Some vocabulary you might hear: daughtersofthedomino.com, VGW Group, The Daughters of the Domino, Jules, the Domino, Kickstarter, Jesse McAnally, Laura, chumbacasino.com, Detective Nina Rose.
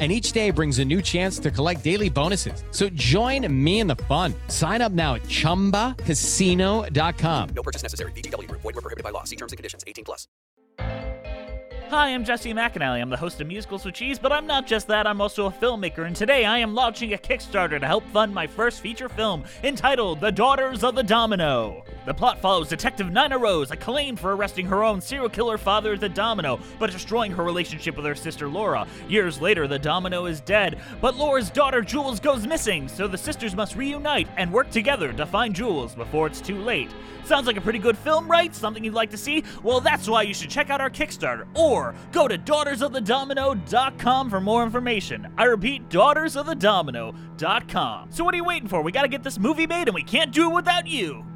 And each day brings a new chance to collect daily bonuses. So join me in the fun. Sign up now at chumbacasino.com. No purchase necessary. VGW Group. Void where prohibited by law. See terms and conditions. 18 plus. Hi, I'm Jesse McAnally. I'm the host of Musicals with Cheese, but I'm not just that. I'm also a filmmaker, and today I am launching a Kickstarter to help fund my first feature film, entitled The Daughters of the Domino. The plot follows Detective Nina Rose, acclaimed for arresting her own serial killer father, the Domino, but destroying her relationship with her sister, Laura. Years later, the Domino is dead, but Laura's daughter, Jules, goes missing, so the sisters must reunite and work together to find Jules before it's too late. Sounds like a pretty good film, right? Something you'd like to see? Well, that's why you should check out our Kickstarter, or go to daughtersofthedomino.com for more information. I repeat, daughtersofthedomino.com. So what are you waiting for? We gotta get this movie made and we can't do it without you.